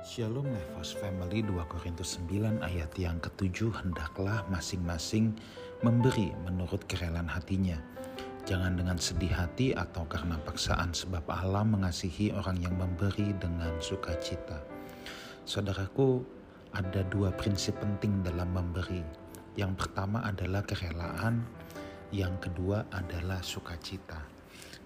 Shalom Lefos Family, 2 Korintus 9 ayat yang ke-7, hendaklah masing-masing memberi menurut kerelaan hatinya. Jangan dengan sedih hati atau karena paksaan, sebab Allah mengasihi orang yang memberi dengan sukacita. Saudaraku, ada dua prinsip penting dalam memberi. Yang pertama adalah kerelaan, yang kedua adalah sukacita.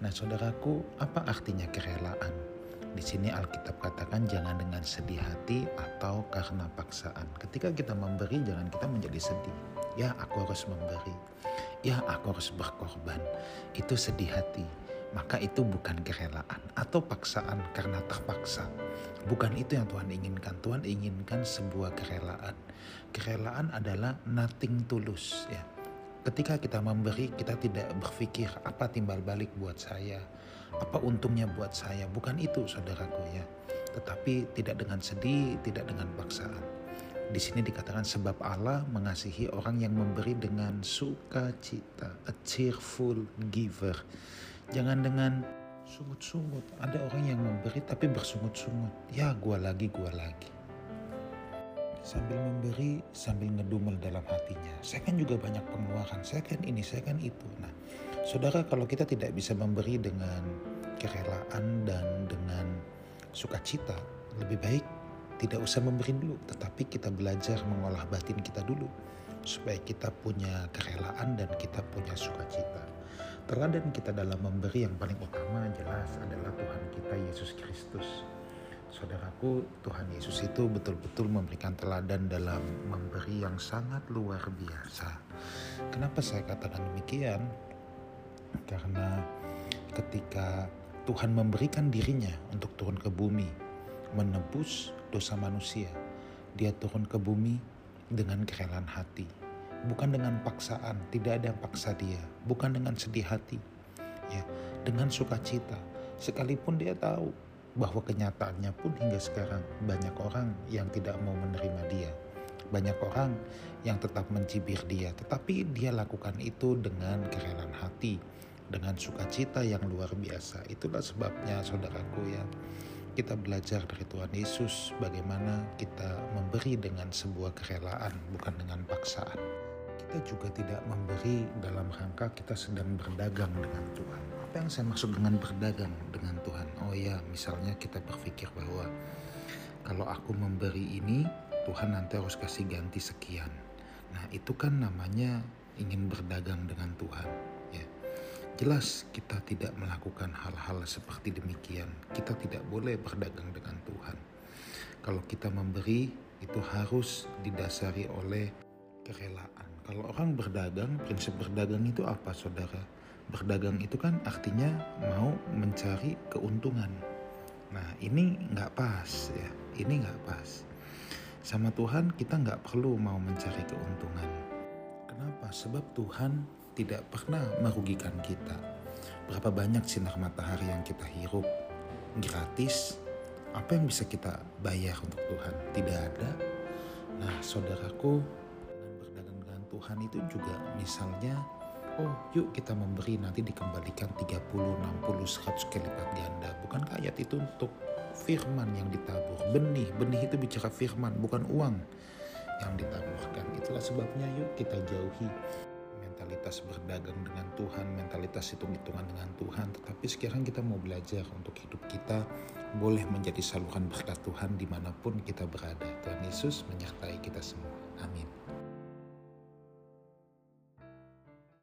Nah saudaraku, apa artinya kerelaan? Di sini Alkitab katakan jangan dengan sedih hati atau karena paksaan. Ketika kita memberi, jangan kita menjadi sedih. Ya, aku harus memberi. Ya, aku harus berkorban. Itu sedih hati. Maka itu bukan kerelaan atau paksaan karena terpaksa. Bukan itu yang Tuhan inginkan. Tuhan inginkan sebuah kerelaan. Kerelaan adalah nothing to lose, ya. Ketika kita memberi, kita tidak berpikir apa timbal balik buat saya, apa untungnya buat saya. Bukan itu saudaraku ya. Tetapi tidak dengan sedih, tidak dengan paksaan. Di sini dikatakan sebab Allah mengasihi orang yang memberi dengan sukacita, a cheerful giver. Jangan dengan sungut-sungut. Ada orang yang memberi tapi bersungut-sungut. Ya gua lagi. Sambil memberi, sambil ngedumel dalam hatinya. Saya kan juga banyak pengeluaran, saya kan ini, saya kan itu. Nah, saudara, kalau kita tidak bisa memberi dengan kerelaan dan dengan sukacita, lebih baik tidak usah memberi dulu. Tetapi kita belajar mengolah batin kita dulu. Supaya kita punya kerelaan dan kita punya sukacita. Teladan kita dalam memberi yang paling utama jelas adalah Tuhan kita Yesus Kristus. Saudaraku, Tuhan Yesus itu betul-betul memberikan teladan dalam memberi yang sangat luar biasa. Kenapa saya katakan demikian? Karena ketika Tuhan memberikan dirinya untuk turun ke bumi, menebus dosa manusia, dia turun ke bumi dengan kerelaan hati. Bukan dengan paksaan, tidak ada yang paksa dia. Bukan dengan sedih hati, ya, dengan sukacita. Sekalipun dia tahu bahwa kenyataannya pun hingga sekarang banyak orang yang tidak mau menerima dia. Banyak orang yang tetap mencibir dia. Tetapi dia lakukan itu dengan kerelaan hati. Dengan sukacita yang luar biasa. Itulah sebabnya saudaraku ya. Kita belajar dari Tuhan Yesus bagaimana kita memberi dengan sebuah kerelaan. Bukan dengan paksaan. Kita juga tidak memberi dalam rangka kita sedang berdagang dengan Tuhan. Apa yang saya maksud dengan berdagang dengan Tuhan? Oh ya, misalnya kita berpikir bahwa kalau aku memberi ini, Tuhan nanti harus kasih ganti sekian. Nah, itu kan namanya ingin berdagang dengan Tuhan, ya. Jelas kita tidak melakukan hal-hal seperti demikian. Kita tidak boleh berdagang dengan Tuhan. Kalau kita memberi, itu harus didasari oleh kerelaan. Kalau orang berdagang, prinsip berdagang itu apa, saudara? Berdagang itu kan artinya mau mencari keuntungan. Nah ini gak pas ya, ini gak pas. Sama Tuhan kita gak perlu mau mencari keuntungan. Kenapa? Sebab Tuhan tidak pernah merugikan kita. Berapa banyak sinar matahari yang kita hirup gratis, apa yang bisa kita bayar untuk Tuhan? Tidak ada. Nah saudaraku, berdagang dengan Tuhan itu juga misalnya, oh yuk kita memberi nanti dikembalikan 30, 60, 100 kali lipat ganda. Bukankah ayat itu untuk firman yang ditabur? Benih itu bicara firman, bukan uang yang ditaburkan. Itulah sebabnya yuk kita jauhi mentalitas berdagang dengan Tuhan, mentalitas hitung-hitungan dengan Tuhan. Tetapi sekarang kita mau belajar untuk hidup kita boleh menjadi saluran berkat Tuhan dimanapun kita berada. Tuhan Yesus menyertai kita semua.